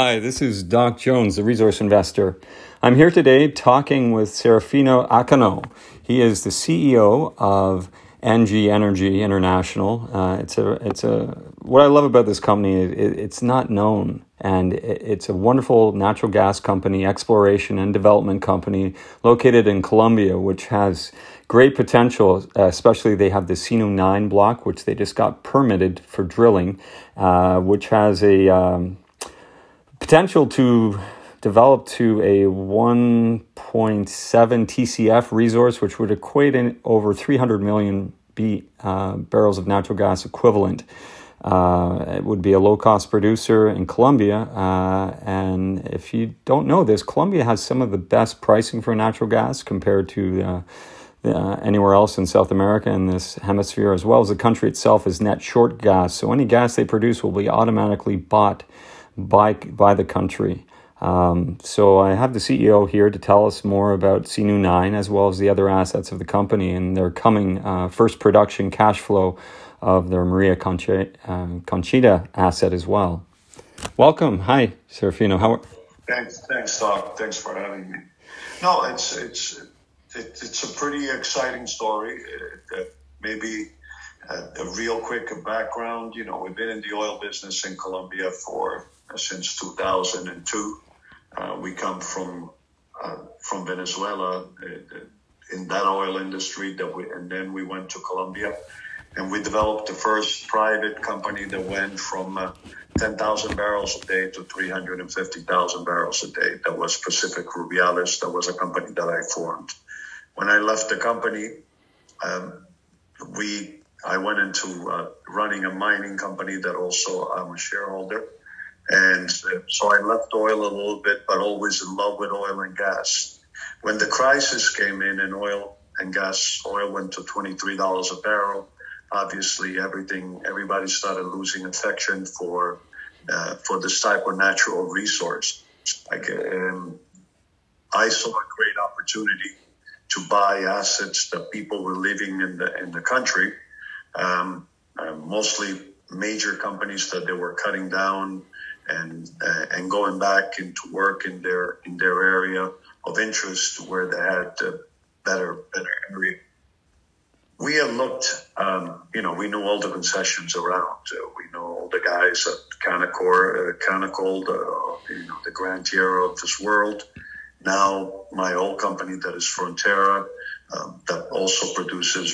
Hi, this is Doc Jones, the resource investor. I'm here today talking with Serafino Acano. He is the CEO of NG Energy International. What I love about this company is it's not known, and it's a wonderful natural gas company, exploration and development company located in Colombia, which has great potential. Especially they have the CNU-9 block, which they just got permitted for drilling, which has a potential to develop to a 1.7 TCF resource, which would equate in over 300 million barrels of natural gas equivalent. It would be a low-cost producer in Colombia. And if you don't know this, Colombia has some of the best pricing for natural gas compared to anywhere else in South America in this hemisphere, as well as the country itself is net short gas. So any gas they produce will be automatically bought by the country. So I have the CEO here to tell us more about CNU-9 as well as the other assets of the company and their coming first production cash flow of their Maria Conchita asset as well. Welcome. Hi, Serafino. Thanks, Doc. Thanks for having me. No, it's a pretty exciting story. A real quick background, we've been in the oil business in Colombia since 2002. We come from Venezuela in that oil industry, and then we went to Colombia, and we developed the first private company that went from 10,000 barrels a day to 350,000 barrels a day. That was Pacific Rubiales. That was a company that I formed. When I left the company, I went into running a mining company that also I'm a shareholder. And so I left oil a little bit, but always in love with oil and gas. When the crisis came in and oil went to $23 a barrel, obviously everybody started losing affection for this type of natural resource. I saw a great opportunity to buy assets that people were living in the country. Mostly major companies that they were cutting down and going back into work in their area of interest where they had better area. We had looked, we knew all the concessions around. We know all the guys at Canacol, the Grand Tierra of this world. Now my old company that is Frontera, that also produces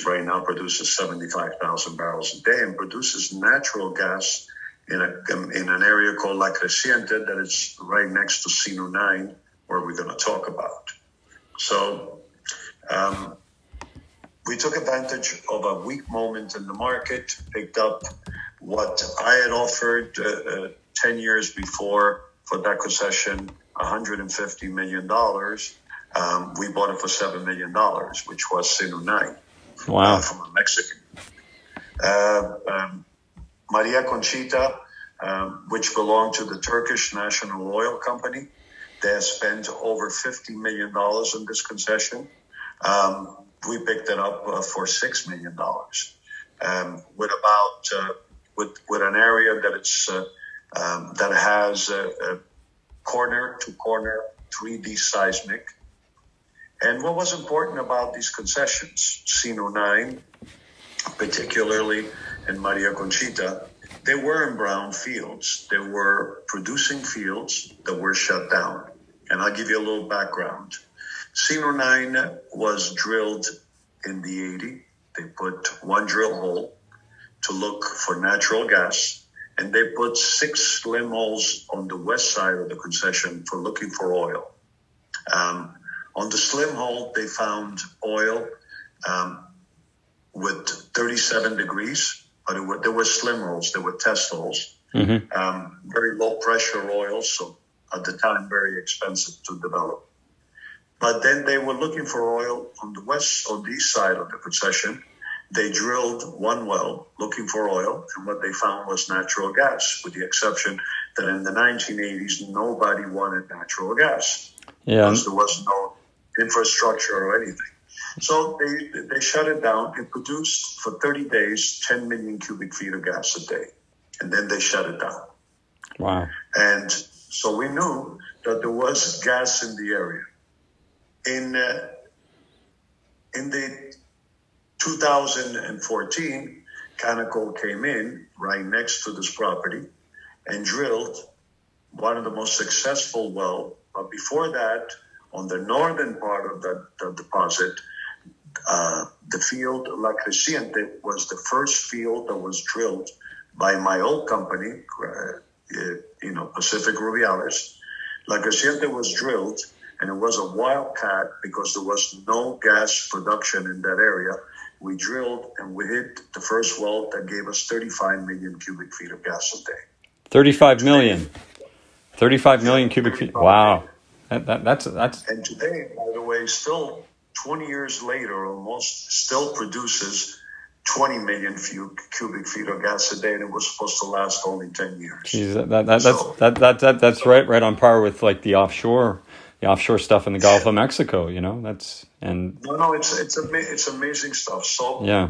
75,000 barrels a day and produces natural gas in an area called La Creciente that is right next to CNU-9, where we're going to talk about. So we took advantage of a weak moment in the market, picked up what I had offered 10 years before for that concession, $150 million. We bought it for $7 million, which was CNU-9. Wow. From a Mexican. Maria Conchita, which belonged to the Turkish National Oil Company. They have spent over $50 million in this concession. We picked it up for $6 million with an area that that has corner to corner 3D seismic. And what was important about these concessions, CNU-9, particularly, and Maria Conchita, they were in brown fields. They were producing fields that were shut down. And I'll give you a little background. CNU-9 was drilled in the 80s. They put one drill hole to look for natural gas. And they put 6 slim holes on the west side of the concession for looking for oil. On the slim hole, they found oil with 37 degrees, but there were slim holes. There were test holes. Mm-hmm. Very low pressure oil, so at the time, very expensive to develop. But then they were looking for oil on the east side of the concession. They drilled one well looking for oil, and what they found was natural gas, with the exception that in the 1980s, nobody wanted natural gas. Yeah. Because there was no infrastructure or anything. So they shut it down. It produced for 30 days 10 million cubic feet of gas a day, and then they shut it down. Wow. And So we knew that there was gas in the area. In the 2014, Canacol came in right next to this property and drilled one of the most successful wells. But before that, on the northern part of the deposit, the field La Creciente was the first field that was drilled by my old company, Pacific Rubiales. La Creciente was drilled, and it was a wildcat because there was no gas production in that area. We drilled and we hit the first well that gave us 35 million cubic feet of gas a day. 35 million. 35 million cubic feet. Wow. That's. And today, by the way, still 20 years later, almost still produces 20 million cubic feet of gas a day, and it was supposed to last only 10 years. Jeez, that's right on par with like the offshore stuff in the Gulf of Mexico. It's amazing stuff. So yeah,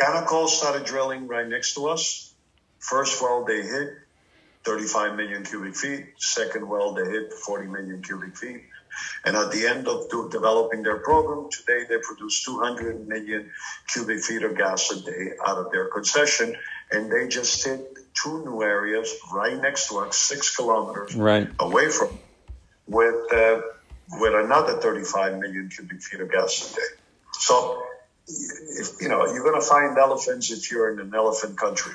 Canacol started drilling right next to us. First well they hit 35 million cubic feet. Second well they hit 40 million cubic feet. And at the end of developing their program, today they produce 200 million cubic feet of gas a day out of their concession. And they just hit two new areas right next to us, 6 kilometers away from, with another 35 million cubic feet of gas a day. So, you're going to find elephants if you're in an elephant country.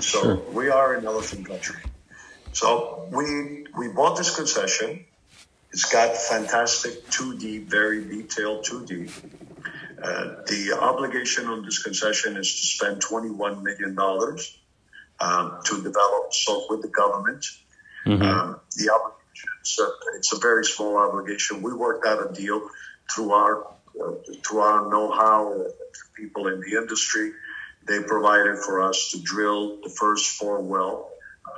So sure. We are an elephant country. So we bought this concession. It's got fantastic 2D, very detailed 2D. The obligation on this concession is to spend $21 million to develop, so with the government. Mm-hmm. The obligation, it's a very small obligation. We worked out a deal through our know-how, people in the industry. They provided for us to drill the first 4 wells.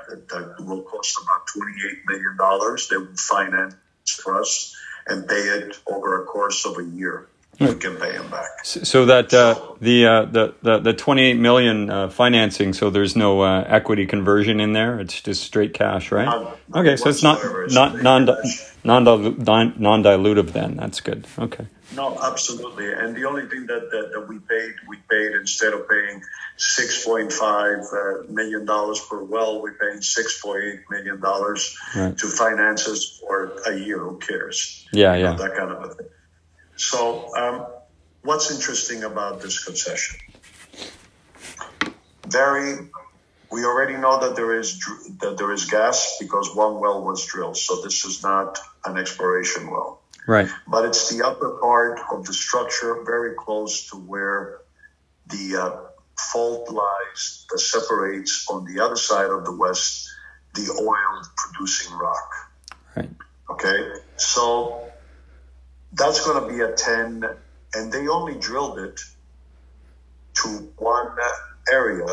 That will cost about $28 million. They will finance for us and pay it over a course of a year. We can pay them back. So that the $28 million financing. So there's no equity conversion in there. It's just straight cash, right? Okay, so it's non-dilutive. Then that's good. Okay. No, absolutely. And the only thing that we paid instead of paying $6.5 million per well, we're paying $6.8 million to finance us for a year. Who cares? Yeah. That kind of a thing. So what's interesting about this concession? We already know that there is gas because one well was drilled. So this is not an exploration well. Right. But it's the upper part of the structure, very close to where the fault lies that separates on the other side of the west the oil-producing rock. Right. Okay? So that's going to be a 10, and they only drilled it to one area.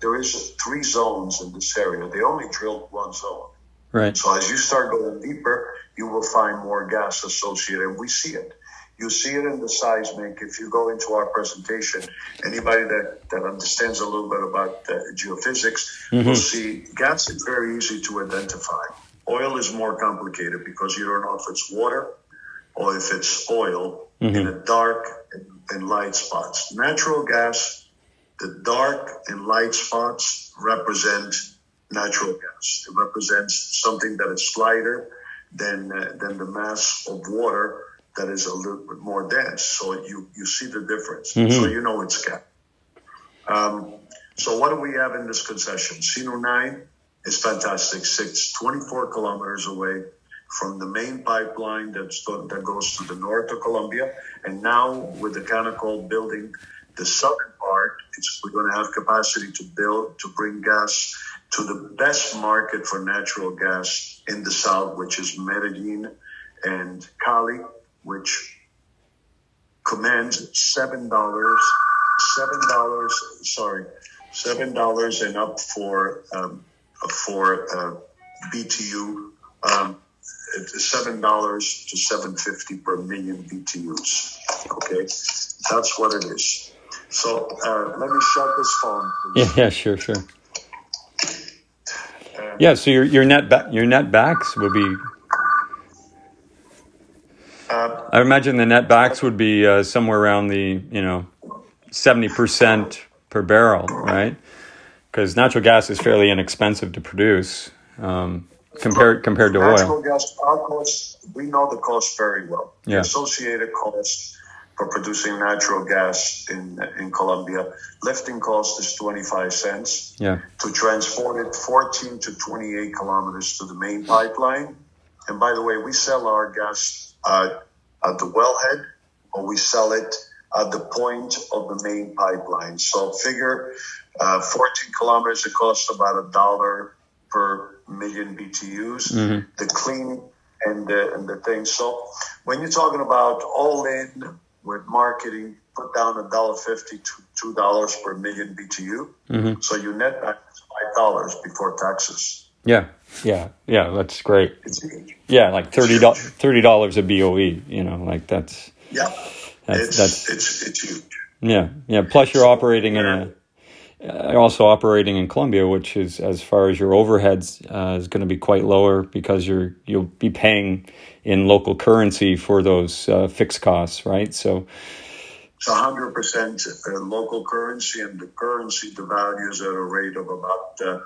There is 3 zones in this area. They only drilled one zone. Right. So as you start going deeper, you will find more gas associated. We see it. You see it in the seismic. If you go into our presentation, anybody that understands a little bit about geophysics will see gas is very easy to identify. Oil is more complicated because you don't know if it's water or if it's oil in the dark and light spots. Natural gas, the dark and light spots represent natural gas. It represents something that is lighter than the mass of water that is a little bit more dense. So you see the difference. Mm-hmm. So you know it's gas. So what do we have in this concession? CNU-9 is fantastic. It's 24 kilometers away from the main pipeline that goes to the north of Colombia. And now with the Canacol building the southern part, we're going to have capacity to bring gas to the best market for natural gas in the south, which is Medellin and Cali, which commands $7 and up for BTU, $7 to $7.50 per million BTUs. Okay, that's what it is. So let me shut this phone. Yeah, sure. Yeah, so your net backs would be. I imagine the net backs would be somewhere around the 70% per barrel, right? Because natural gas is fairly inexpensive to produce compared to oil. Natural gas, our costs, we know the cost very well. Yeah. The associated costs for producing natural gas in Colombia, lifting cost is 25 cents. Yeah. To transport it 14 to 28 kilometers to the main pipeline. And by the way, we sell our gas at the wellhead, or we sell it at the point of the main pipeline. So figure 14 kilometers, it costs about $1 per million BTUs, mm-hmm. the clean and the thing. So when you're talking about all in with marketing, put down $1.50 to $2 per million BTU. Mm-hmm. So you net back $5 before taxes. Yeah, that's great. It's huge. Yeah, like $30 a BOE, like that's... Yeah. It's huge. Yeah. Plus, you're operating operating in Colombia, which is, as far as your overheads, is going to be quite lower because you'll be paying in local currency for those fixed costs, right? So it's 100% local currency, and the currency devalues at a rate of about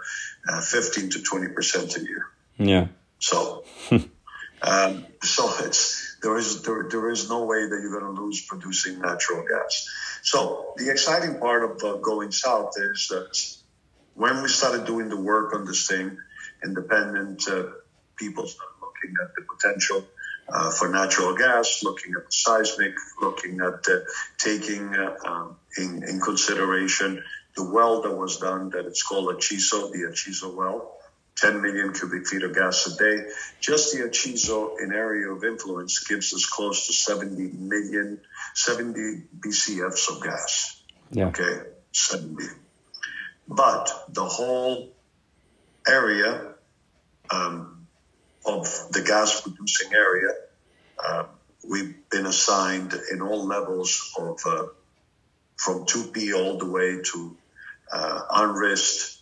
15 to 20% a year. Yeah. So, so it's. There is no way that you're going to lose producing natural gas. So the exciting part of going south is that when we started doing the work on this thing, independent people started looking at the potential for natural gas, looking at the seismic, looking at taking in consideration the well that was done, that it's called Achiso, the Achiso well. 10 million cubic feet of gas a day. Just the Achiso in area of influence gives us close to 70 BCFs of gas. Yeah. Okay, 70. But the whole area of the gas producing area, we've been assigned in all levels of from 2P all the way to unrisked,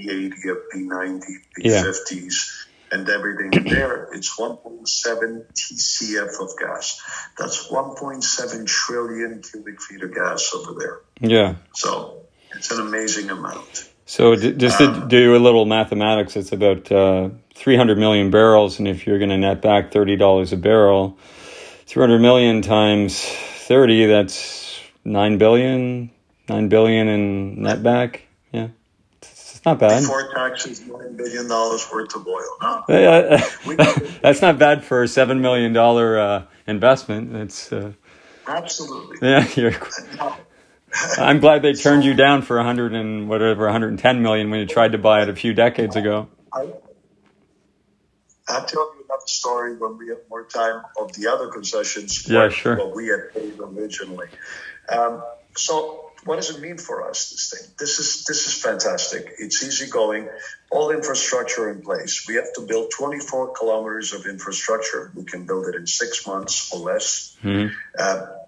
P80, P90, P50s, and everything in there. It's 1.7 TCF of gas. That's 1.7 trillion cubic feet of gas over there. Yeah. So it's an amazing amount. So just to do a little mathematics, it's about 300 million barrels, and if you're going to net back $30 a barrel, 300 million times 30, that's 9 billion, 9 billion in net back. Yeah. Not bad. Before taxes, $9 billion worth of oil. No. That's not bad for a $7 million investment. That's, absolutely. Yeah, I'm glad they turned you down for $110 million when you tried to buy it a few decades ago. I'll tell you another story when we have more time of the other concessions. Yeah, sure. What we had paid originally. So... what does it mean for us, this thing? This is fantastic. It's easygoing. All infrastructure in place. We have to build 24 kilometers of infrastructure. We can build it in 6 months or less. Mm-hmm.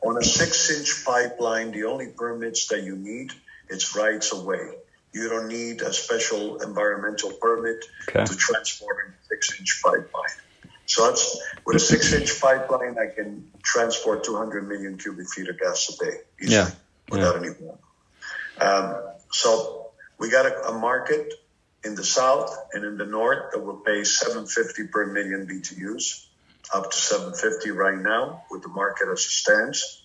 On a 6-inch pipeline, the only permits that you need, it's rights of way. You don't need a special environmental permit to transport a 6-inch pipeline. So that's, with a 6-inch pipeline, I can transport 200 million cubic feet of gas a day. Easily. Yeah. Without any problem. So we got a market in the south and in the north that will pay $7.50 per million BTUs, up to $7.50 right now with the market as it stands.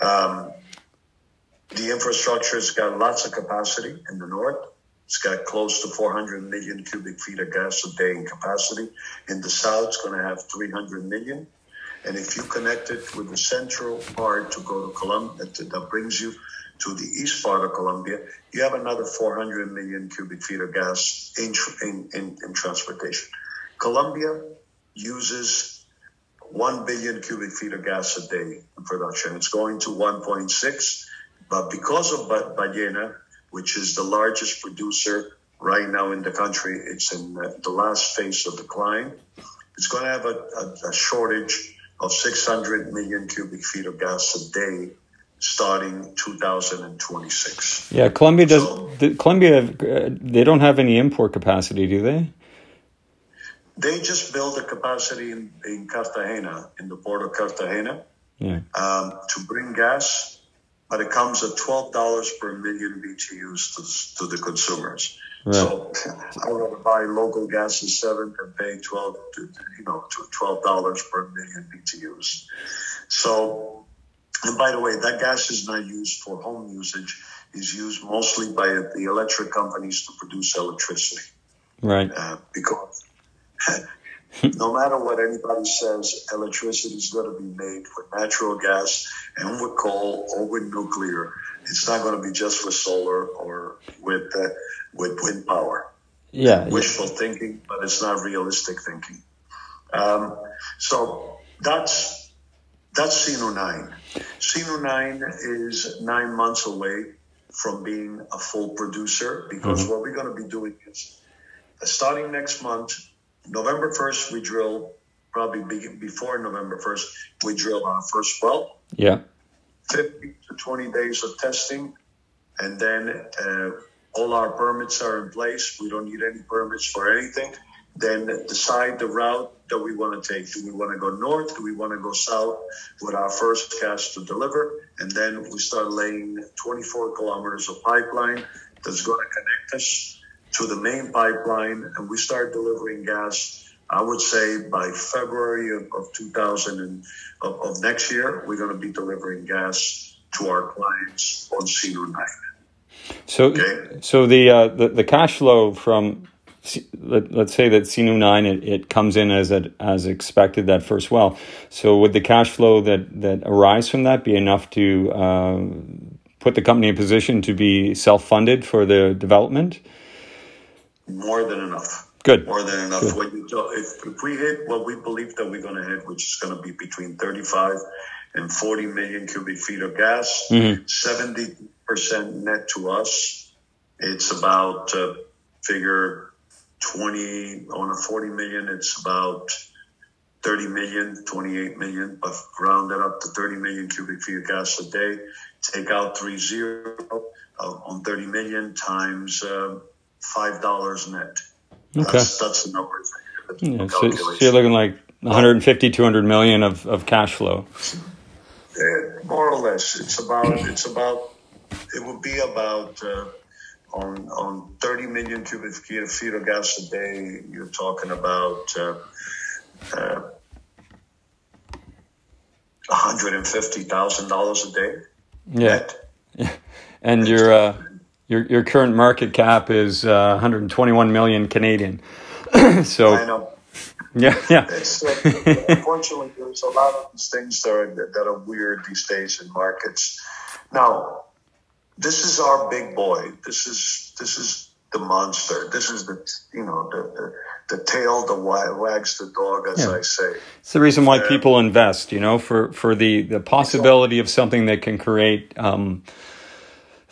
The infrastructure's got lots of capacity in the north. It's got close to 400 million cubic feet of gas a day in capacity. In the south, it's going to have 300 million. And if you connect it with the central part to go to Colombia, that brings you to the east part of Colombia, you have another 400 million cubic feet of gas in transportation. Colombia uses 1 billion cubic feet of gas a day in production. It's going to 1.6, but because of Ballena, which is the largest producer right now in the country, it's in the last phase of decline. It's going to have a shortage of 600 million cubic feet of gas a day starting 2026. Yeah, Colombia does. Colombia, they don't have any import capacity, do they? They just built a capacity in Cartagena, in the port of Cartagena, to bring gas, but it comes at $12 per million BTUs to the consumers. Right. So I want to buy local gas in 7 and pay $12 per million BTUs. So, and by the way, that gas is not used for home usage. It's used mostly by the electric companies to produce electricity. Right. Because no matter what anybody says, electricity is going to be made with natural gas and with coal or with nuclear. It's not going to be just with solar or with wind power. Yeah, wishful thinking, but it's not realistic thinking. So that's CNU-9. CNU-9 is 9 months away from being a full producer because what we're going to be doing is starting next month. November 1st, we drill, probably before November 1st, we drill our first well. Yeah. 50 to 20 days of testing. And then all our permits are in place. We don't need any permits for anything. Then decide the route that we want to take. Do we want to go north? Do we want to go south with our first gas to deliver? And then we start laying 24 kilometers of pipeline that's going to connect us to the main pipeline, and we start delivering gas, I would say by February of next year, we're going to be delivering gas to our clients on CNU-9. So, okay? So the cash flow from, let's say that CNU-9, it comes in as expected, that first well. So would the cash flow that arrives from that be enough to put the company in position to be self-funded for the development? More than enough. Good. More than enough. Good. If we hit what we believe that we're going to hit, which is going to be between 35 and 40 million cubic feet of gas, 70% net to us, it's about, figure 20 on a 40 million, it's about 30 million, 28 million, but round it up to 30 million cubic feet of gas a day. Take out 30 on 30 million times, $5 net. Okay. That's the number. Yeah, so you're looking like 150, 200 million of cash flow. More or less. It would be about on 30 million cubic feet of gas a day, you're talking about 150,000 a day. Yeah. Net. And Your current market cap is 121 million Canadian. So I know. Yeah. Unfortunately, there's a lot of these things that are weird these days in markets. Now, this is our big boy. This is the monster. This is the tail that wags the dog, as I say. It's the reason why people invest. For the possibility of something that can create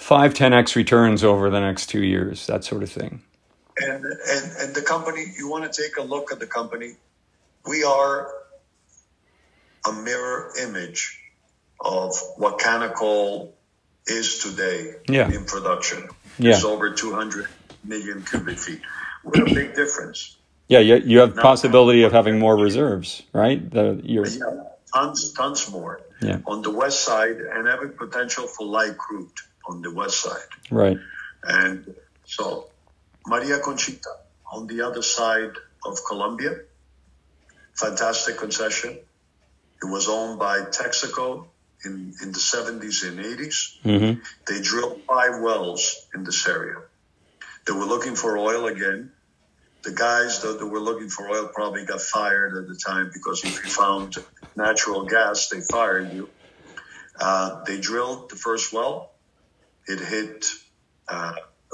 5-10x returns over the next 2 years, that sort of thing. And the company, you want to take a look at the company. We are a mirror image of what Canacol is today in production. Yeah. It's over 200 million cubic feet. What a big difference. Yeah, you have the possibility of having more reserves, right? Tons more on the west side, and having potential for light crude on the west side. Right. And so Maria Conchita on the other side of Colombia, fantastic concession. It was owned by Texaco in the 70s and 80s. Mm-hmm. They drilled 5 wells in this area. They were looking for oil again. The guys that were looking for oil probably got fired at the time, because if you found natural gas, they fired you. They drilled the first well. It hit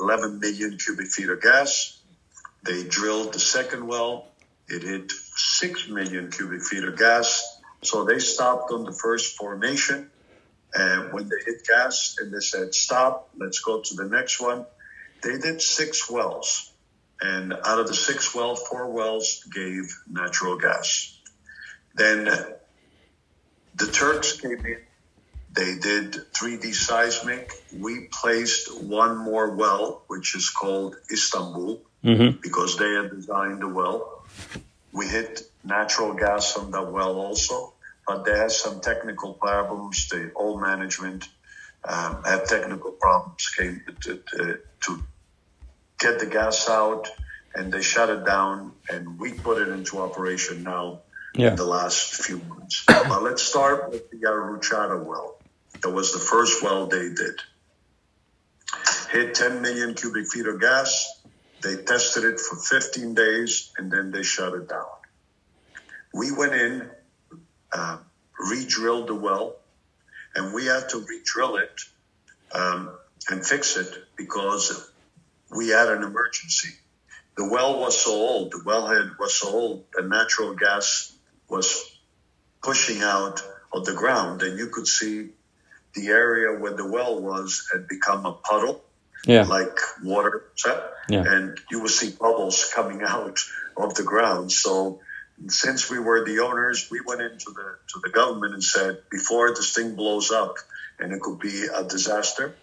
11 million cubic feet of gas. They drilled the second well. It hit 6 million cubic feet of gas. So they stopped on the first formation. And when they hit gas and they said, stop, let's go to the next one. They did 6 wells. And out of the 6 wells, 4 wells gave natural gas. Then the Turks came in. They did 3D seismic. We placed one more well, which is called Istanbul, because they had designed the well. We hit natural gas on that well also, but they had some technical problems. The old management had technical problems, came to get the gas out, and they shut it down, and we put it into operation now in the last few months. But let's start with the Arrucada well. That was the first well they did. Hit 10 million cubic feet of gas. They tested it for 15 days, and then they shut it down. We went in, re-drilled the well, and we had to re-drill it and fix it because we had an emergency. The well was so old, the wellhead was so old, the natural gas was pushing out of the ground, and you could see the area where the well was had become a puddle, like water, and you would see bubbles coming out of the ground. So since we were the owners, we went into the government and said, before this thing blows up and it could be a disaster,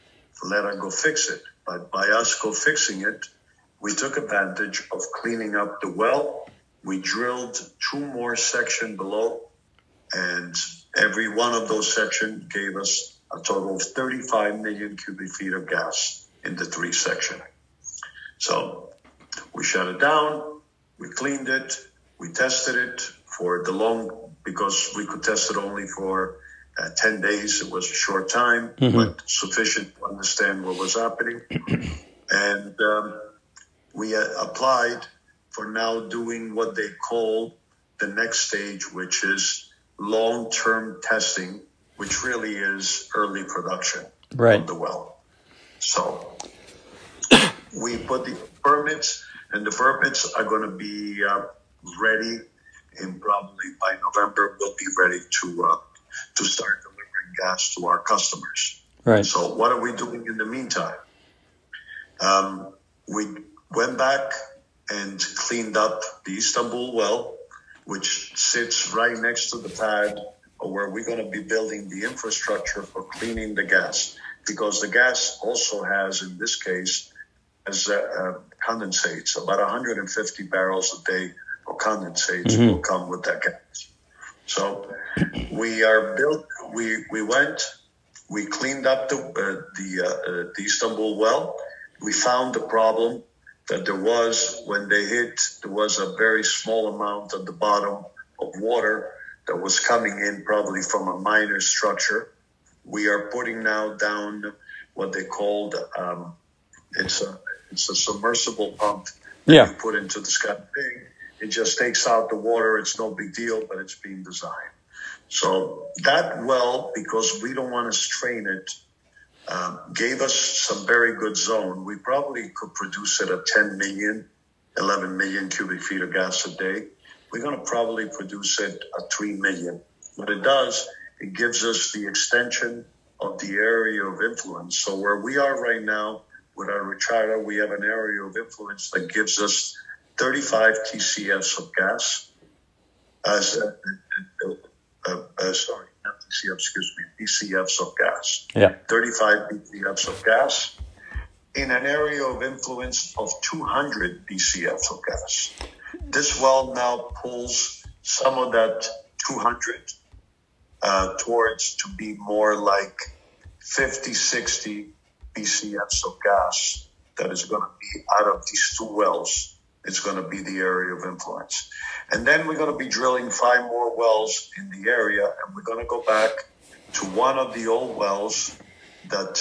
let us go fix it. But by us go fixing it, we took advantage of cleaning up the well. We drilled two more sections below, and every one of those sections gave us a total of 35 million cubic feet of gas in the three sections. So we shut it down, we cleaned it, we tested it for the long, because we could test it only for 10 days. It was a short time, but sufficient to understand what was happening. And we applied for now doing what they call the next stage, which is long-term testing, which really is early production of the well. So we put the permits, and the permits are going to be ready, and probably by November we'll be ready to start delivering gas to our customers. Right. So what are we doing in the meantime? We went back and cleaned up the Istanbul well, which sits right next to the pad where we're going to be building the infrastructure for cleaning the gas, because the gas also has, in this case, as condensates. About 150 barrels a day or condensates will come with that gas. So we are built. We went. We cleaned up the Istanbul well. We found the problem that there was when they hit. There was a very small amount at the bottom of water that was coming in, probably from a minor structure. We are putting now down what they called it's a submersible pump that you put into the sky thing. It just takes out the water. It's no big deal, but it's being designed. So that well, because we don't want to strain it, gave us some very good zone. We probably could produce it at 10 million, 11 million cubic feet of gas a day. We're going to probably produce it at 3 million. What it does, it gives us the extension of the area of influence. So where we are right now with our Arrucada, we have an area of influence that gives us 35 TCFs of gas, BCFs of gas. 35 BCFs of gas in an area of influence of 200 BCFs of gas. This well now pulls some of that 200 towards to be more like 50, 60 BCFs of gas that is going to be out of these two wells. It's going to be the area of influence. And then we're going to be drilling five more wells in the area, and we're going to go back to one of the old wells that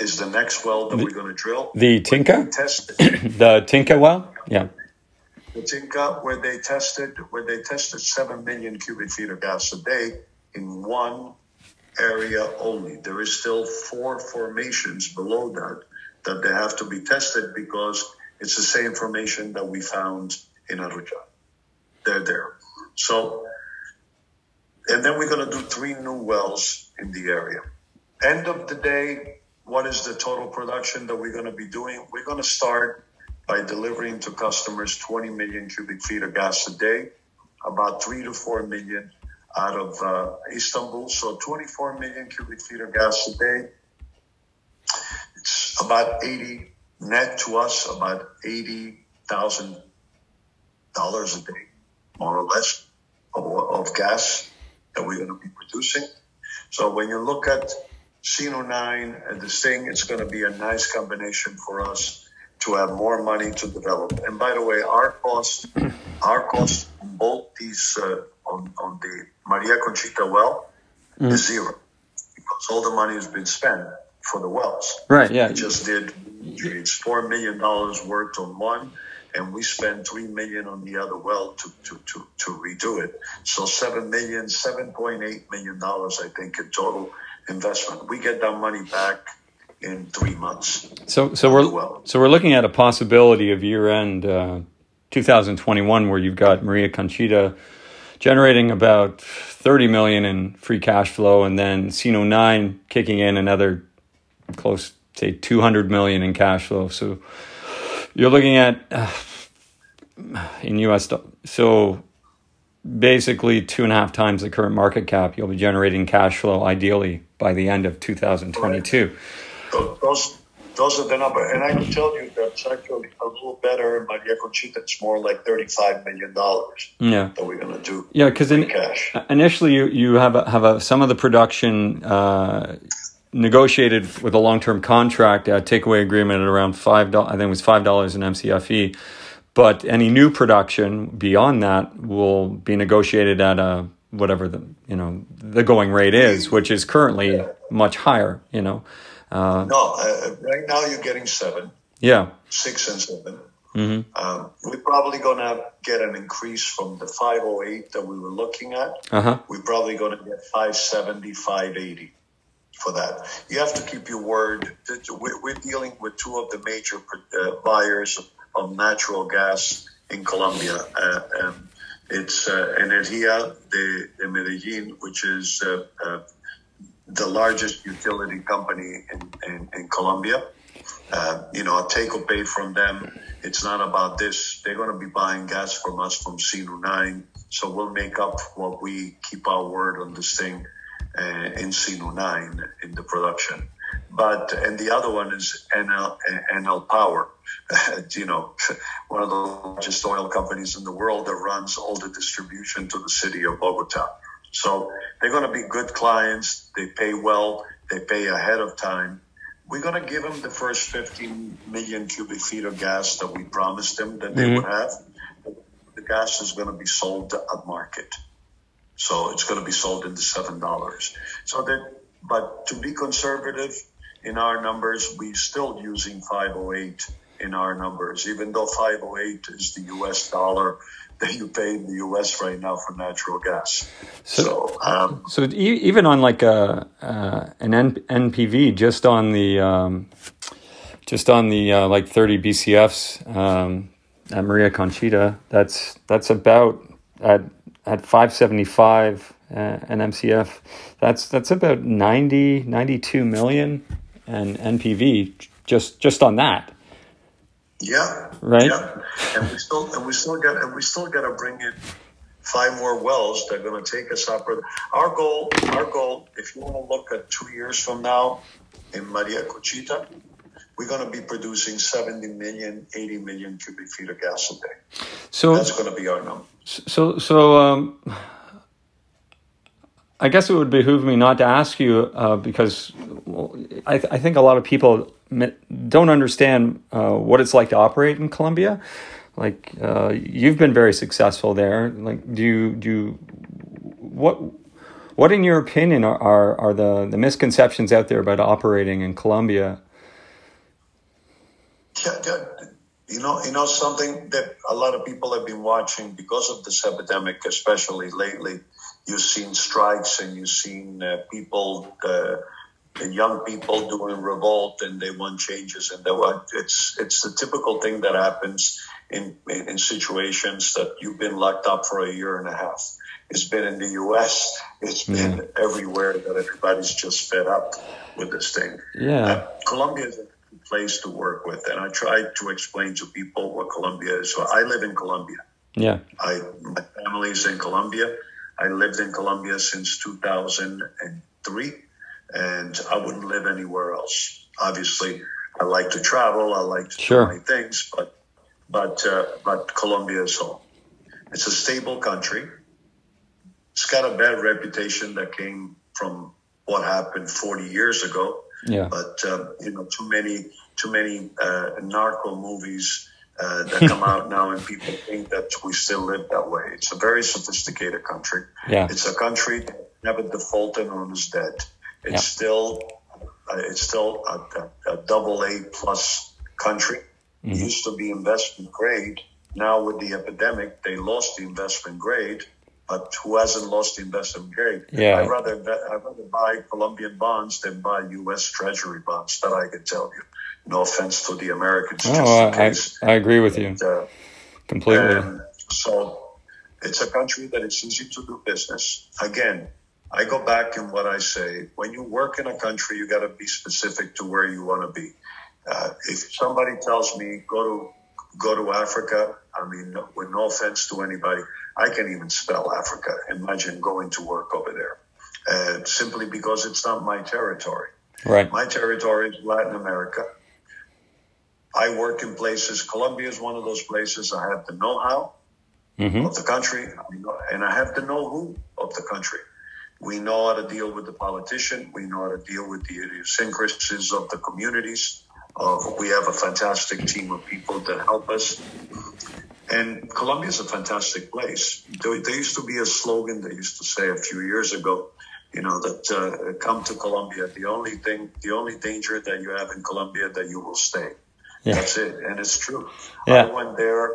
is the next well that we're going to drill. The Tinka? The Tinka well? Yeah. The Tinka, where they tested 7 million cubic feet of gas a day in one area only. There is still four formations below that they have to be tested because it's the same formation that we found in Arrucada. They're there. So, and then we're going to do three new wells in the area. End of the day, what is the total production that we're going to be doing? We're going to start by delivering to customers 20 million cubic feet of gas a day, about 3 to 4 million out of Istanbul. So 24 million cubic feet of gas a day. It's about 80 net to us, about $80,000 a day, more or less, of gas that we're going to be producing. So when you look at CNU-9 and this thing, it's going to be a nice combination for us to have more money to develop. And by the way, our cost on both these, on the Maria Conchita well is zero, because all the money has been spent for the wells. Right, yeah. We just did, it's $4 million worth on one, and we spent $3 million on the other well to redo it. So $7.8 million, I think, in total investment. We get that money back in 3 months. So we're looking at a possibility of year-end 2021 where you've got Maria Conchita generating about $30 million in free cash flow, and then CNU-9 kicking in another close, say, $200 million in cash flow. So you're looking at, in U.S. So basically 2.5 times the current market cap, you'll be generating cash flow ideally by the end of 2022. Those are the numbers. And I can tell you that's actually a little better in Maria Conchita. It's more like $35 million that we're going to do. Yeah, because initially you have some of the production negotiated with a long-term contract takeaway agreement at around $5, I think it was $5 in MCFE. But any new production beyond that will be negotiated at a whatever the going rate is, which is currently much higher, right now you're getting 6 and 7. Mm-hmm. We're probably going to get an increase from the 508 that we were looking at. Uh-huh. We're probably going to get 570, 580 for that. You have to keep your word. We're dealing with two of the major buyers of natural gas in Colombia. It's Energía de Medellín, which is the largest utility company in Colombia. A take or pay from them. It's not about this. They're going to be buying gas from us from CNU-9. So we'll make up what we keep our word on this thing in CNU-9 in the production. And the other one is NL Power, one of the largest oil companies in the world that runs all the distribution to the city of Bogota. So they're going to be good clients. They pay well. They pay ahead of time. We're going to give them the first 15 million cubic feet of gas that we promised them that they would have. The gas is going to be sold at market. So it's going to be sold into $7. But to be conservative in our numbers, we're still using 508 in our numbers, even though 508 is the U.S. dollar that you pay in the U.S. right now for natural gas. So even on like an NPV, just on the like 30 BCFs at Maria Conchita, that's about at 575 an MCF. That's about 92 million and NPV just on that. Yeah. Right. Yeah. And we still got to bring in 5 more wells that are going to take us up. Our goal, if you want to look at 2 years from now in Maria Conchita, we're going to be producing 70 million, 80 million cubic feet of gas a day. So that's going to be our number. So I guess it would behoove me not to ask you because I think a lot of people don't understand what it's like to operate in Colombia. Like you've been very successful there. Like, what in your opinion are the misconceptions out there about operating in Colombia? Yeah. You know something that a lot of people have been watching because of this epidemic, especially lately. You've seen strikes and you've seen people. The young people doing revolt and they want changes, and it's the typical thing that happens in situations that you've been locked up for 1.5 years. It's been in the U.S. It's been everywhere that everybody's just fed up with this thing. Yeah, Colombia is a good place to work with, and I try to explain to people what Colombia is. So I live in Colombia. Yeah, my family's in Colombia. I lived in Colombia since 2003, and I wouldn't live anywhere else. Obviously, I like to travel. I like to do many things, but Colombia is home. It's a stable country. It's got a bad reputation that came from what happened 40 years ago. Yeah. But you know, too many narco movies that come out now, and people think that we still live that way. It's a very sophisticated country. Yeah. It's a country that never defaulted on its debt. It's still a AA+ country. Mm-hmm. It used to be investment grade. Now with the epidemic, they lost the investment grade. But who hasn't lost the investment grade? Yeah. I'd rather buy Colombian bonds than buy U.S. Treasury bonds, that I can tell you. No offense to the Americans. I agree with you completely. So it's a country that it's easy to do business. Again, I go back in what I say. When you work in a country, you got to be specific to where you want to be. If somebody tells me go to Africa, I mean, with no offense to anybody, I can't even spell Africa. Imagine going to work over there, simply because it's not my territory. Right. My territory is Latin America. I work in places. Colombia is one of those places. I have the know-how of the country, and I have the know-who of the country. We know how to deal with the politician. We know how to deal with the idiosyncrasies of the communities. We have a fantastic team of people that help us. And Colombia is a fantastic place. There used to be a slogan they used to say a few years ago, you know, that come to Colombia. The only danger that you have in Colombia that you will stay. Yeah. That's it, and it's true. Yeah. I went there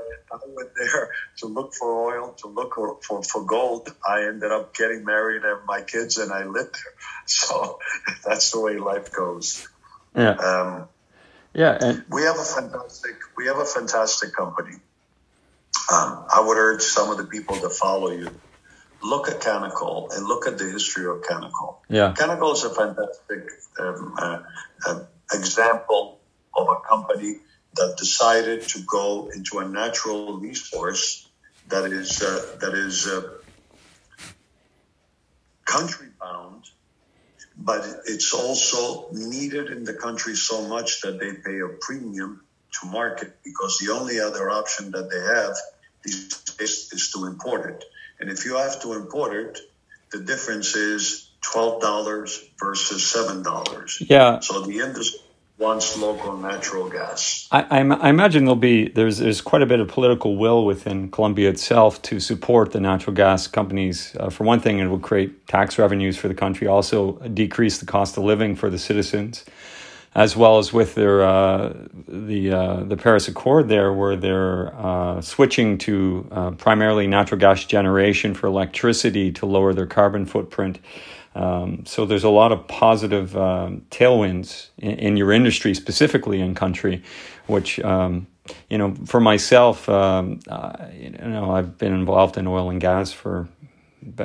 to look for oil, to look for gold. I ended up getting married and my kids, and I lived there. So that's the way life goes. Yeah. We have a fantastic company. I would urge some of the people to follow you. Look at Canacol and look at the history of Canacol. Yeah. Canacol is a fantastic example of a company that decided to go into a natural resource that is country bound, but it's also needed in the country so much that they pay a premium to market, because the only other option that they have these days is to import it. And if you have to import it, the difference is $12 versus $7. Yeah. So the industry wants local natural gas. I imagine there's quite a bit of political will within Colombia itself to support the natural gas companies. For one thing, it will create tax revenues for the country, also decrease the cost of living for the citizens, as well as with their the Paris Accord there, where they're switching to primarily natural gas generation for electricity to lower their carbon footprint. So there's a lot of positive tailwinds in your industry, specifically in country, which, you know, for myself, you know, I've been involved in oil and gas for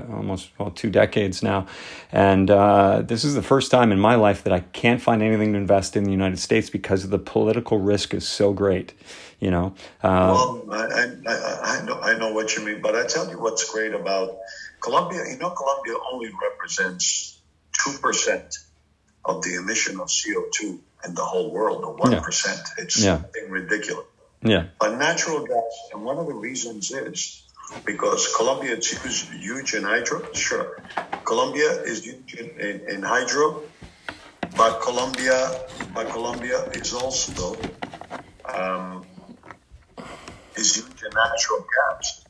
almost 2 decades now, and this is the first time in my life that I can't find anything to invest in the United States because of the political risk is so great, you know. Well, I know what you mean, but I tell you what's great about Colombia. You know, Colombia only represents 2% of the emission of CO2 in the whole world, or 1%. It's something ridiculous. Yeah. But natural gas, and one of the reasons is because Colombia is huge in hydro. Sure, Colombia is huge in hydro, but Colombia is also is huge in natural gas.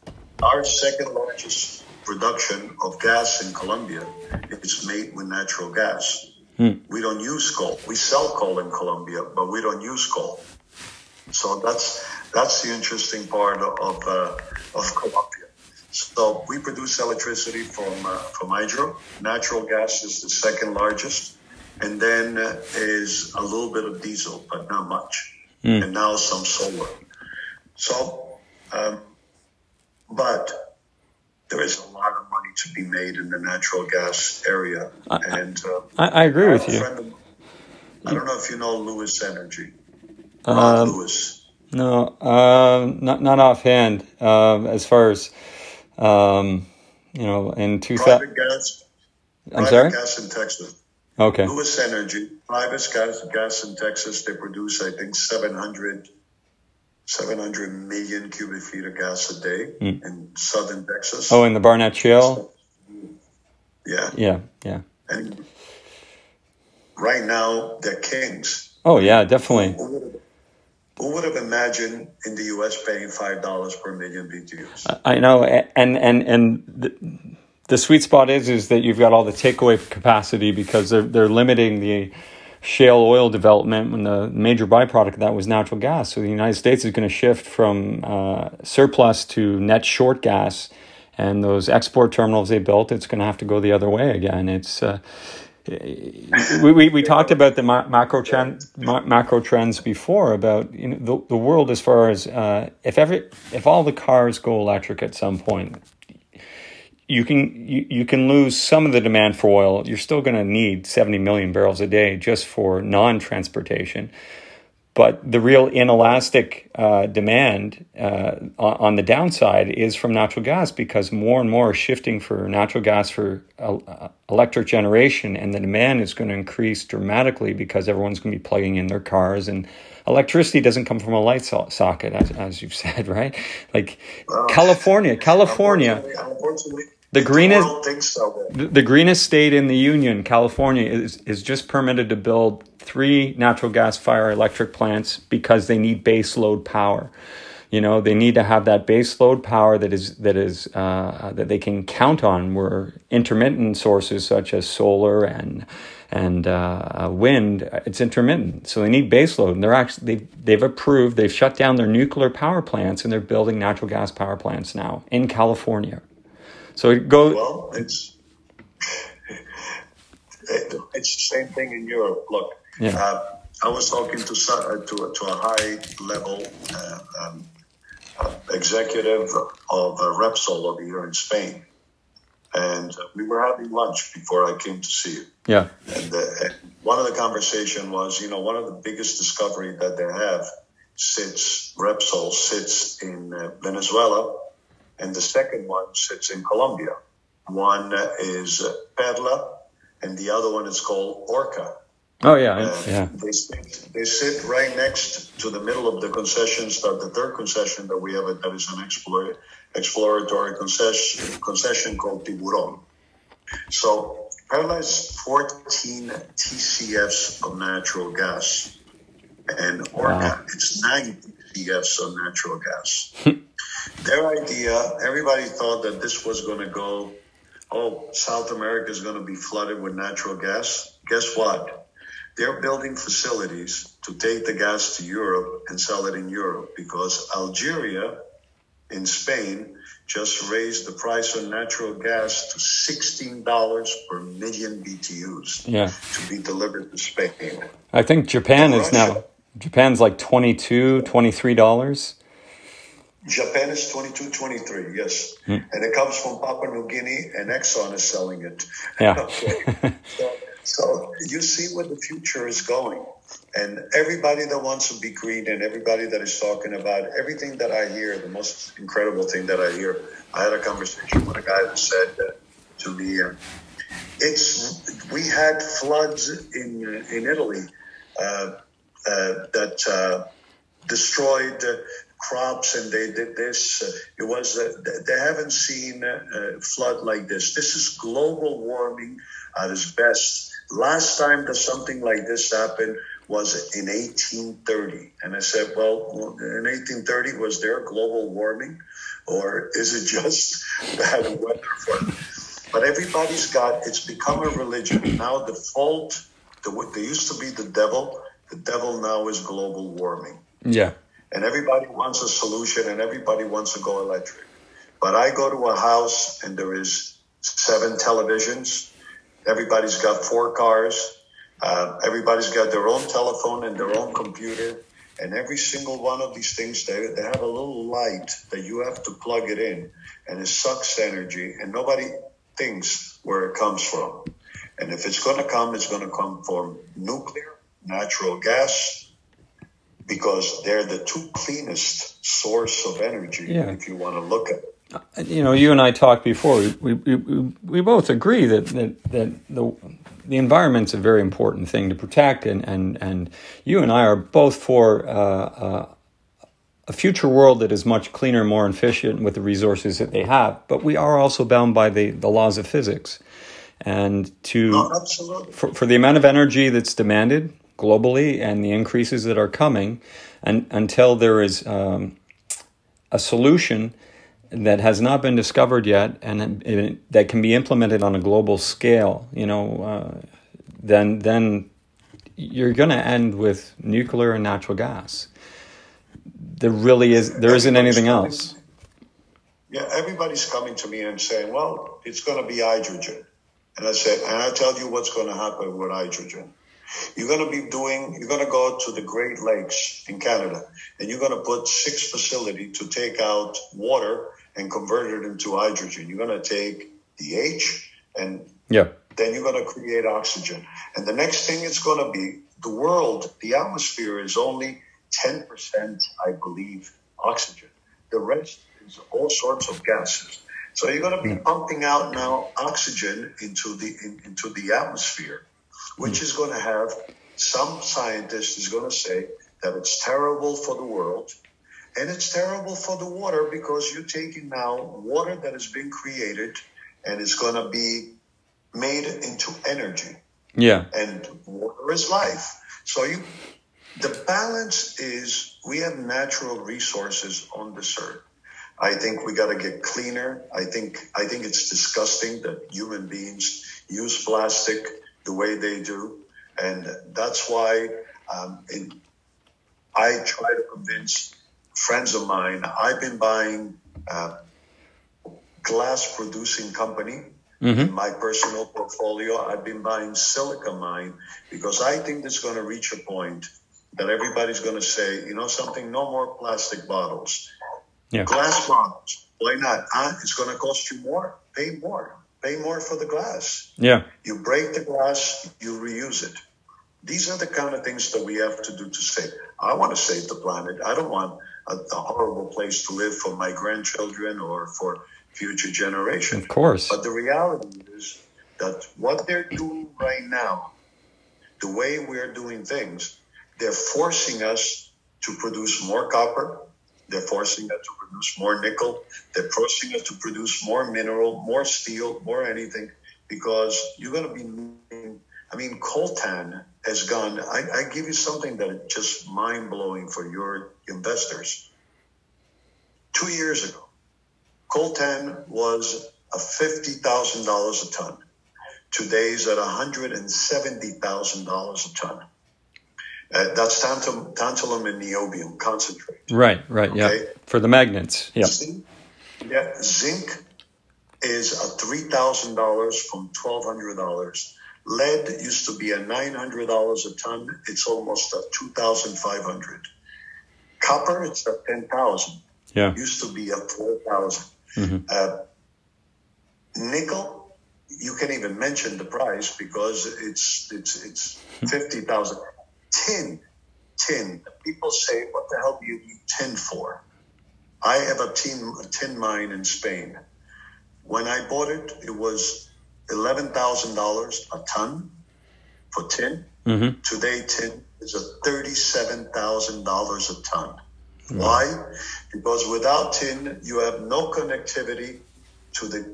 Our second largest production of gas in Colombia is made with natural gas. We don't use coal. We sell coal in Colombia, but we don't use coal. So that's the interesting part of Colombia. So we produce electricity from hydro. Natural gas is the second largest, and then is a little bit of diesel, but not much, and now some solar. So, but there is a lot of money to be made in the natural gas area. I agree with you. I don't know if you know Lewis Energy. Lewis. No, not offhand. As far as you know, in 2000. Gas in Texas. Okay. Lewis Energy, private gas in Texas. They produce, I think, 700 million cubic feet of gas a day in southern Texas. Oh, in the Barnett Shale? Yeah. Yeah, yeah. And right now, they're kings. Oh, yeah, definitely. Who would have imagined in the U.S. paying $5 per million BTUs? I know, and the sweet spot is that you've got all the takeaway capacity because they're limiting the shale oil development when the major byproduct of that was natural gas. So the United States is going to shift from surplus to net short gas, and those export terminals they built, it's going to have to go the other way again. It's we talked about the macro trends before about, you know, the world as far as if all the cars go electric at some point. You can lose some of the demand for oil. You're still going to need 70 million barrels a day just for non-transportation. But the real inelastic demand on the downside is from natural gas, because more and more are shifting for natural gas for electric generation, and the demand is going to increase dramatically because everyone's going to be plugging in their cars, and electricity doesn't come from a light socket, as you've said, right? Like, well, California. Unfortunately, the greenest state in the union, California, is just permitted to build 3 natural gas fire electric plants because they need base load power. You know, they need to have that base load power that that they can count on, where intermittent sources such as solar and wind, it's intermittent. So they need baseload, and they've shut down their nuclear power plants, and they're building natural gas power plants now in California. So it goes. Well, it's the same thing in Europe. Look, yeah. I was talking to a high level executive of Repsol over here in Spain. And we were having lunch before I came to see you. Yeah. And one of the conversation was, you know, one of the biggest discovery that they have Repsol sits in Venezuela, and the second one sits in Colombia. One is Perla, and the other one is called Orca. Oh yeah, yeah. They sit right next to the middle of the concessions, the third concession that we have, that is an exploratory concession called Tiburon. So Perla is 14 TCFs of natural gas, and Orca, it's 9 TCFs of natural gas. Their idea, everybody thought that this was going to go, South America is going to be flooded with natural gas. Guess what? They're building facilities to take the gas to Europe and sell it in Europe, because Algeria in Spain just raised the price of natural gas to $16 per million BTUs to be delivered to Spain. I think Japan's like $22, $23. Japan is $22, $23, yes. And it comes from Papua New Guinea, and Exxon is selling it. Yeah. Okay. So you see where the future is going. And everybody that wants to be green, and everybody that is talking about everything that I hear, the most incredible thing that I hear, I had a conversation with a guy that said to me, we had floods in Italy that destroyed crops, and they did this. It was they haven't seen a flood like this. This is global warming at its best. Last time that something like this happened was in 1830. And I said, well, in 1830, was there global warming, or is it just bad weather for it? But everybody's it's become a religion. Now they used to be the devil. The devil now is global warming. Yeah. And everybody wants a solution, and everybody wants to go electric. But I go to a house, and there is 7 televisions. Everybody's got 4 cars. Everybody's got their own telephone and their own computer. And every single one of these things, they have a little light that you have to plug it in. And it sucks energy. And nobody thinks where it comes from. And if it's going to come, it's going to come from nuclear, natural gas, because they're the 2 cleanest source of energy if you want to look at it. you know, you and I talked before. We both agree that the environment's a very important thing to protect, and you and I are both for a future world that is much cleaner, more efficient with the resources that they have. But we are also bound by the laws of physics, and for the amount of energy that's demanded globally and the increases that are coming, and until there is a solution that has not been discovered yet and that can be implemented on a global scale, you know, then you're going to end with nuclear and natural gas. There isn't anything else. Yeah, everybody's coming to me and saying, well, it's going to be hydrogen. And I say, and I tell you what's going to happen with hydrogen. You're going to go to the Great Lakes in Canada, and you're going to put 6 facilities to take out water and convert it into hydrogen. You're going to take the H, and then you're going to create oxygen. And the next thing it's going to be, the atmosphere is only 10%, I believe, oxygen. The rest is all sorts of gases. So you're going to be pumping out now oxygen into the atmosphere, which is going to have some scientist is going to say that it's terrible for the world, and it's terrible for the water because you're taking now water that has been created and it's going to be made into energy. Yeah. And water is life. So the balance is we have natural resources on this earth. I think we got to get cleaner. I think it's disgusting that human beings use plastic the way they do. And that's why I try to convince friends of mine. I've been buying glass producing company. Mm-hmm. In my personal portfolio, I've been buying silica mine because I think it's going to reach a point that everybody's going to say, you know something, no more plastic bottles. Yeah. Glass bottles, why not? It's going to cost you more. Pay more for the glass. Yeah. You break the glass, you reuse it. These are the kind of things that we have to do to save. I want to save the planet. I don't want a horrible place to live for my grandchildren or for future generations. Of course. But the reality is that what they're doing right now, the way we're doing things, they're forcing us to produce more copper. They're forcing us to produce more nickel. They're forcing us to produce more mineral, more steel, more anything, because you're going to be. I mean, coltan has gone. I give you something that is just mind blowing for your investors. 2 years ago, coltan was $50,000 a ton. Today's at $170,000 a ton. That's tantalum and niobium concentrate. Right, okay? Yeah. For the magnets, yeah. Zinc is at $3,000 from $1,200. Lead used to be at $900 a ton. It's almost at $2,500. Copper, it's at $10,000. Yeah. Used to be at $4,000. Mm-hmm. Nickel. You can't even mention the price because it's $50,000. Tin. People say, what the hell do you need tin for? I have a tin mine in Spain. When I bought it, it was $11,000 a ton for tin. Mm-hmm. Today, tin is at $37,000 a ton. Mm-hmm. Why? Because without tin, you have no connectivity to the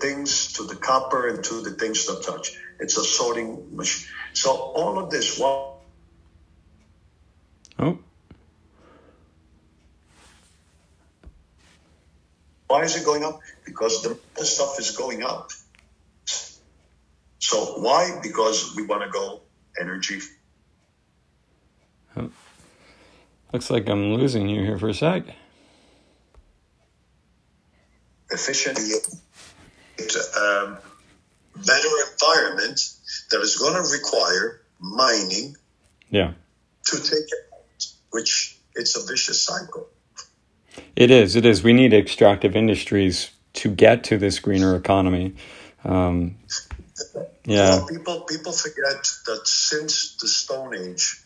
things, to the copper and to the things that touch. It's a sorting machine. So all of this. Why is it going up? Because the stuff is going up. So why? Because we want to go energy. Oh. Looks like I'm losing you here for a sec. Efficiently, better environment that is going to require mining to take it out, which it's a vicious cycle. It is. We need extractive industries to get to this greener economy. People forget that since the Stone Age,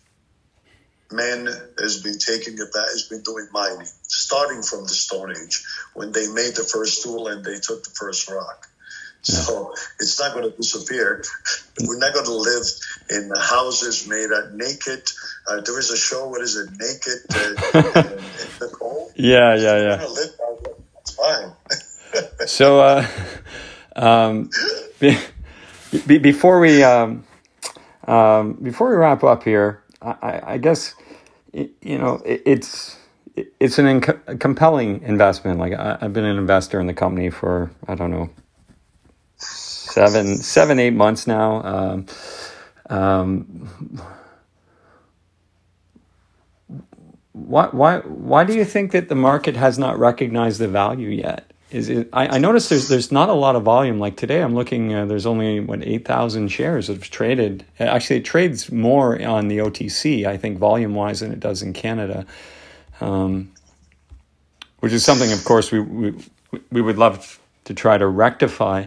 man has been taking it back, has been doing mining, starting from the Stone Age, when they made the first tool and they took the first rock. So it's not going to disappear. We're not going to live in houses made out naked. There is a show, what is it, Naked? In the cold. Yeah. We're going to live out there. It's fine. So before we wrap up here, I guess, you know, it's an compelling investment. Like I've been an investor in the company for, I don't know, seven, 8 months now. Why do you think that the market has not recognized the value yet? Is it? I noticed there's not a lot of volume. Like today, I'm looking. There's only 8,000 shares that have traded. Actually, it trades more on the OTC, I think, volume wise, than it does in Canada, which is something, of course, we would love to try to rectify.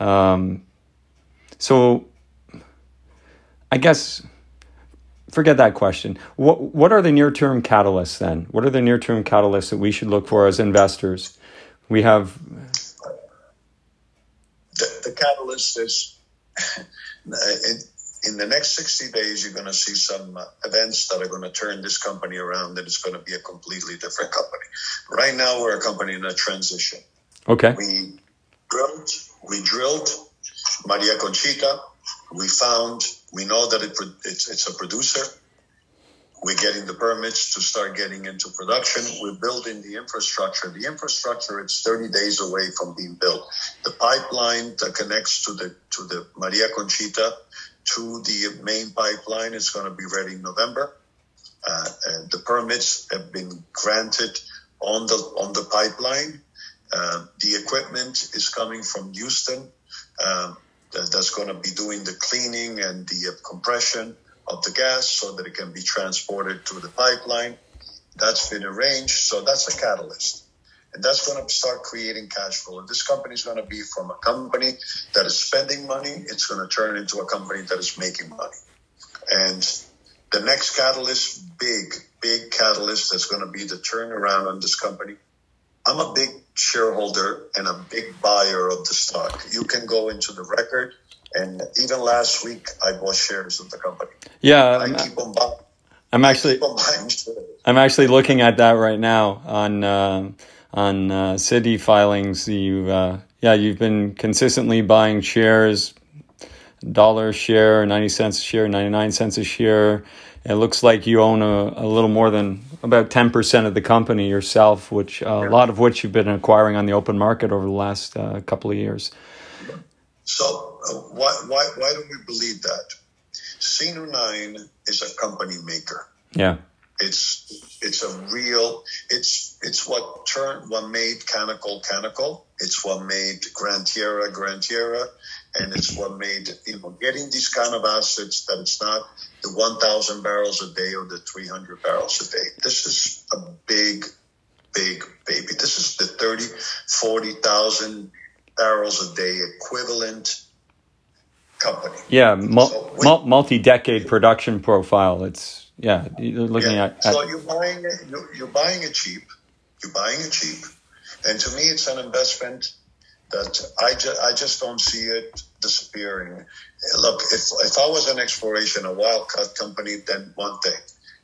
So, I guess, forget that question. What are the near term catalysts then? What are the near term catalysts that we should look for as investors? We have the catalyst is in the next 60 days. You're going to see some events that are going to turn this company around, and it's going to be a completely different company. Right now, we're a company in a transition. Okay. We drilled Maria Conchita. We found. We know that it's a producer. We're getting the permits to start getting into production. We're building the infrastructure. The infrastructure, it's 30 days away from being built. The pipeline that connects to the Maria Conchita to the main pipeline is going to be ready in November. And the permits have been granted on the pipeline. The equipment is coming from Houston. That's going to be doing the cleaning and the compression of the gas so that it can be transported to the pipeline. That's been arranged. So that's a catalyst. And that's going to start creating cash flow. And this company is going to be from a company that is spending money. It's going to turn into a company that is making money. And the next catalyst, big catalyst, that's going to be the turnaround on this company. I'm a big shareholder and a big buyer of the stock. You can go into the record. And even last week, I bought shares of the company. Yeah, I'm actually looking at that right now on city filings. You've been consistently buying shares, $1 a share, 90 cents a share, 99 cents a share. It looks like you own a little more than about 10% of the company yourself, which a lot of which you've been acquiring on the open market over the last couple of years. So. Why do we believe that? CNU-9 is a company maker. Yeah, it's what made Canacol. It's what made Grand Tierra, and it's what made getting these kind of assets that it's not the 1,000 barrels a day or the 300 barrels a day. This is a big baby. This is the 40,000 barrels a day equivalent company. Yeah, multi-decade production profile. It's you're looking at. So you're buying it cheap, and to me, it's an investment that I just don't see it disappearing. Look, if I was an exploration, a wildcat company, then one thing: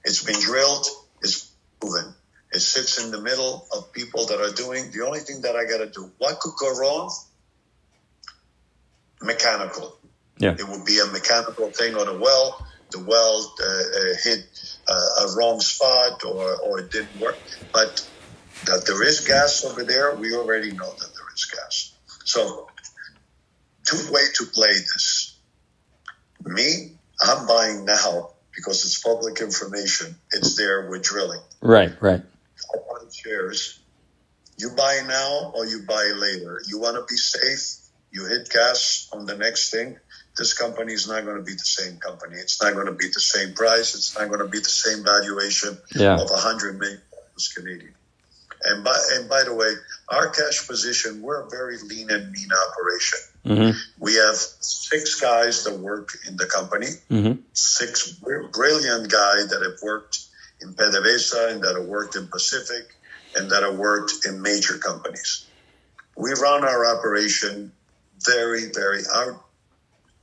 it's been drilled, it's proven, it sits in the middle of people that are doing. The only thing that I got to do, what could go wrong? Mechanical. Yeah. It would be a mechanical thing on a well. The well hit a wrong spot or it didn't work. But that there is gas over there, we already know that there is gas. So, two ways to play this. Me, I'm buying now because it's public information. It's there, we're drilling. Right. I want shares. You buy now or you buy later. You want to be safe, you hit gas on the next thing. This company is not going to be the same company. It's not going to be the same price. It's not going to be the same valuation of $100 million Canadian. And by the way, our cash position, we're a very lean and mean operation. Mm-hmm. We have 6 guys that work in the company. Mm-hmm. 6 brilliant guys that have worked in PDVSA, and that I worked in Pacific, and that I worked in major companies. We run our operation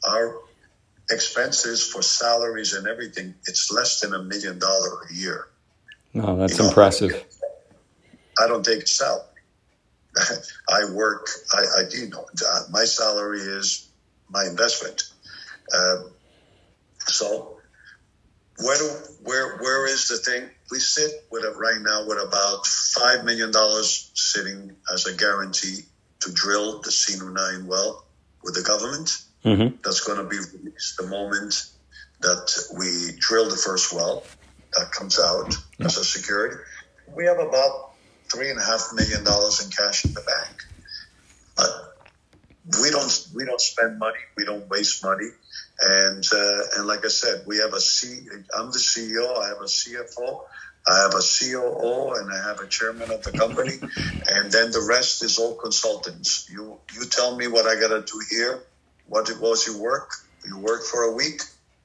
our expenses for salaries and everything, it's less than $1 million a year. No, that's impressive. I don't take a salary. My salary is my investment. So where is the thing? We sit with it right now with about $5 million sitting as a guarantee to drill the CNU-9 well with the government. Mm-hmm. That's going to be released the moment that we drill the first well. That comes out as a security. We have about $3.5 million in cash in the bank, but we don't spend money. We don't waste money. And like I said, we have I'm the CEO. I have a CFO. I have a COO, and I have a chairman of the company. And then the rest is all consultants. You tell me what I gotta do here. What it was you work? You work for a week.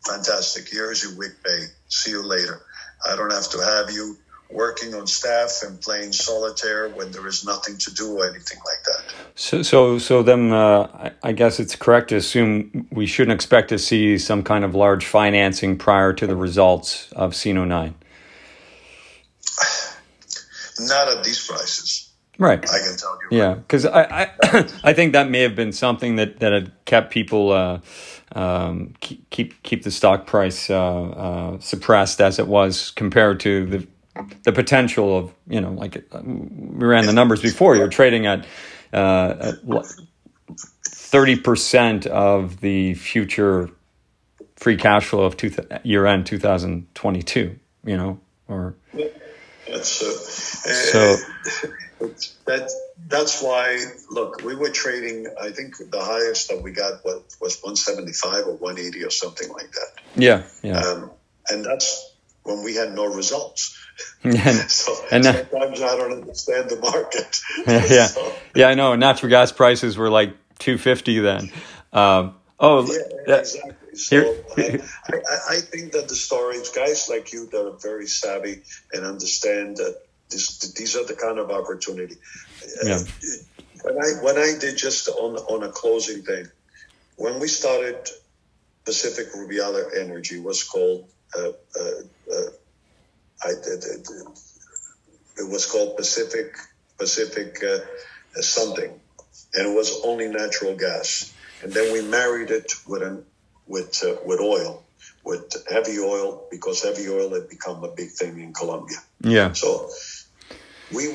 Fantastic. Here's your week pay. See you later. I don't have to have you working on staff and playing solitaire when there is nothing to do or anything like that. So then I guess it's correct to assume we shouldn't expect to see some kind of large financing prior to the results of CNU-9. Not at these prices. Right. I can tell you. Yeah, because I I think that may have been something that had kept people keep the stock price suppressed as it was compared to the potential of, you know, like we ran the numbers before. You're trading at 30% of the future free cash flow of year-end 2022, you know, or... So that's why, look, we were trading, I think the highest that we got was 175 or 180 or something like that. Yeah. And that's when we had no results. So sometimes I don't understand the market. Yeah. So. Yeah, I know. Natural gas prices were like 250 then. Exactly. So I think that the storage guys like you that are very savvy and understand that these are the kind of opportunity. Yeah. When I did just on a closing thing, when we started Pacific Rubiales Energy was called it was called Pacific something, and it was only natural gas, and then we married it with oil, with heavy oil, because heavy oil had become a big thing in Colombia. Yeah. So we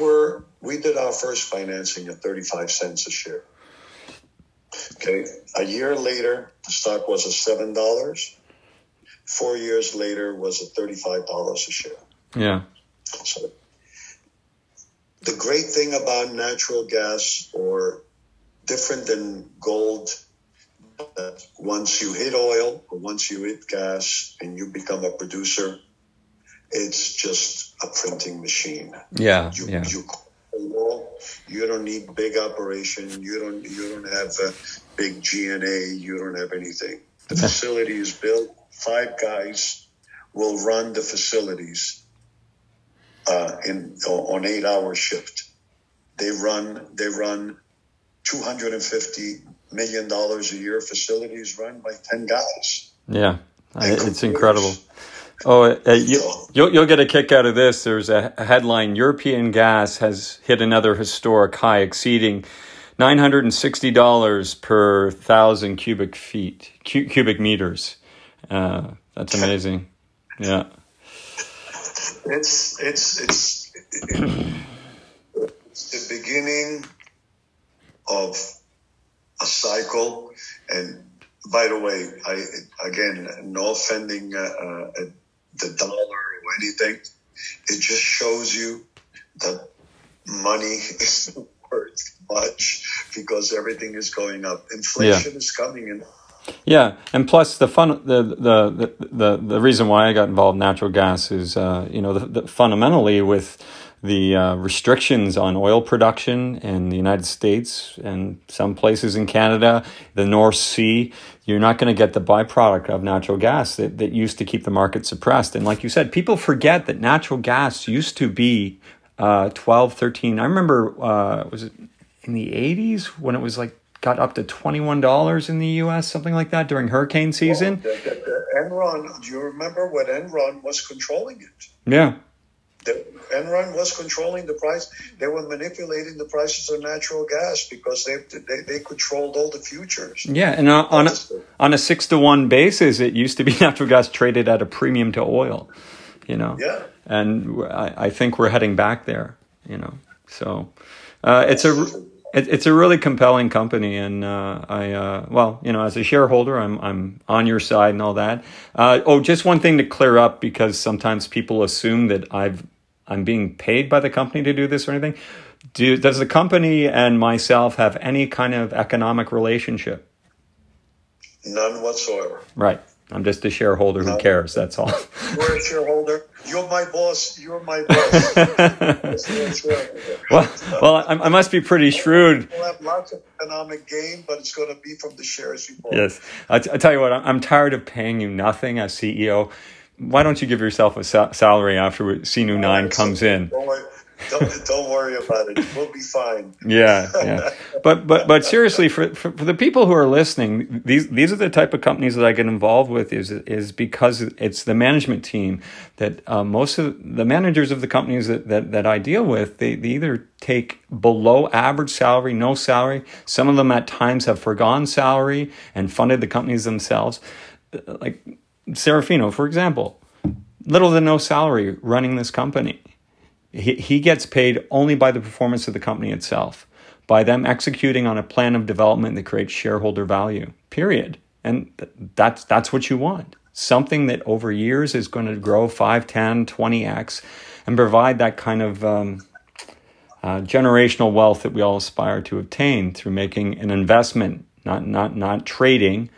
did our first financing at 35 cents a share. Okay. A year later, the stock was at $7. 4 years later was at $35 a share. Yeah. So the great thing about natural gas, or different than gold, that once you hit oil or once you hit gas and you become a producer, it's just a printing machine. Yeah, you don't need big operation. You don't have a big G&A. You don't have anything. The facility is built. 5 guys will run the facilities on 8-hour shift. They run $250 million a year facilities run by 10 guys. Yeah, it's incredible. You'll get a kick out of this. There's a headline: European gas has hit another historic high, exceeding $960 per 1,000 cubic meters. That's amazing. Yeah, it's the beginning of a cycle. And by the way, no offending the dollar or anything, it just shows you that money isn't worth much because everything is going up. Inflation is coming in. Yeah, and plus the reason why I got involved in natural gas is fundamentally with the restrictions on oil production in the United States and some places in Canada, the North Sea, you're not going to get the byproduct of natural gas that used to keep the market suppressed. And like you said, people forget that natural gas used to be 12, 13. I remember, was it in the 80s when it was like got up to $21 in the U.S., something like that during hurricane season? Well, the Enron, do you remember when Enron was controlling it? Yeah. Enron was controlling the price. They were manipulating the prices of natural gas because they controlled all the futures. Yeah, and on a 6-to-1 basis, it used to be natural gas traded at a premium to oil, you know. Yeah. And I think we're heading back there, you know. So it's a really compelling company, and as a shareholder, I'm on your side and all that. Just one thing to clear up, because sometimes people assume that I'm being paid by the company to do this or anything. Does the company and myself have any kind of economic relationship? None whatsoever. Right. I'm just a shareholder who cares. That's all. You're a shareholder. You're my boss. You're my boss. That's right. Well, I must be pretty shrewd. We'll have lots of economic gain, but it's going to be from the shares you bought. Yes. I tell you what, I'm tired of paying you nothing as CEO. Why don't you give yourself a salary after CNU-9 comes in? Don't worry about it. We'll be fine. Yeah. But seriously, for the people who are listening, these are the type of companies that I get involved with is because it's the management team that most of the managers of the companies that I deal with, they either take below average salary, no salary. Some of them at times have forgone salary and funded the companies themselves. Like Serafino, for example, little to no salary running this company. He gets paid only by the performance of the company itself, by them executing on a plan of development that creates shareholder value, period. And that's what you want. Something that over years is going to grow 5, 10, 20x and provide that kind of generational wealth that we all aspire to obtain through making an investment, not trading.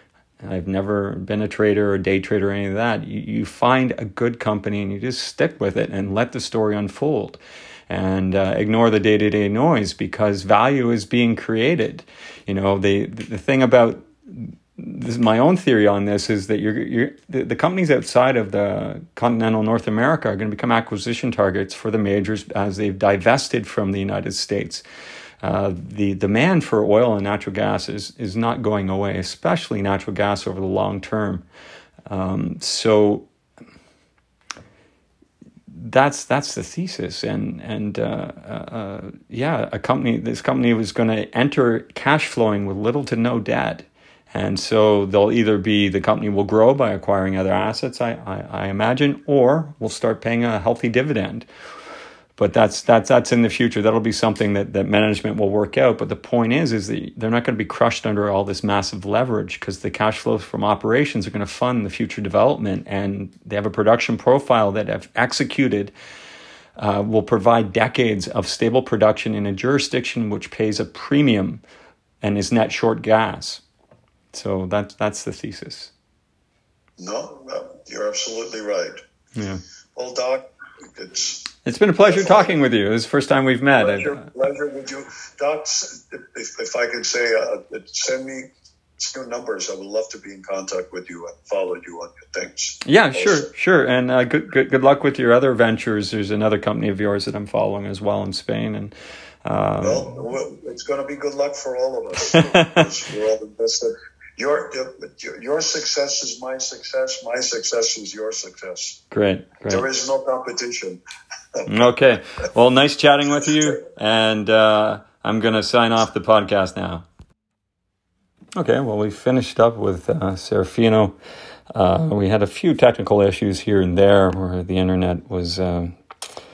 I've never been a trader or day trader or any of that. You find a good company and you just stick with it and let the story unfold and ignore the day-to-day noise, because value is being created. You know, the thing about this, my own theory on this is that the companies outside of the continental North America are going to become acquisition targets for the majors as they've divested from the United States. The demand for oil and natural gas is not going away, especially natural gas over the long term. So that's the thesis. And this company was going to enter cash flowing with little to no debt. And so they'll either be, the company will grow by acquiring other assets, I imagine, or we'll start paying a healthy dividend. But that's in the future. That'll be something that management will work out. But the point is that they're not going to be crushed under all this massive leverage, because the cash flows from operations are going to fund the future development. And they have a production profile that, if executed, will provide decades of stable production in a jurisdiction which pays a premium and is net short gas. So that's the thesis. No, you're absolutely right. Yeah. Well, Doc, It's been a pleasure talking with you. It's the first time we've met. Pleasure with you. Doc, if I could say, send me your numbers. I would love to be in contact with you and follow you on your things. Yeah, also. Sure. And good luck with your other ventures. There's another company of yours that I'm following as well in Spain. And it's going to be good luck for all of us. We're all invested. Your success is my success. My success is your success. Great. There is no competition. Okay. Well, nice chatting with you. And I'm going to sign off the podcast now. Okay. Well, we finished up with Serafino. We had a few technical issues here and there where the internet was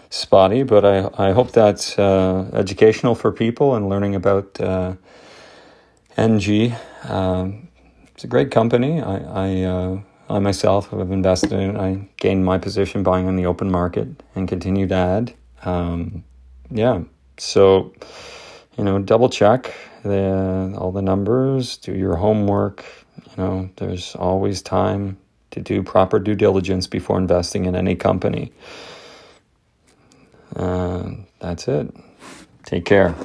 spotty, but I hope that's educational for people and learning about NG. It's a great company. I myself have invested in it. I gained my position buying on the open market and continue to add. So, double check all the numbers, do your homework. There's always time to do proper due diligence before investing in any company. That's it. Take care.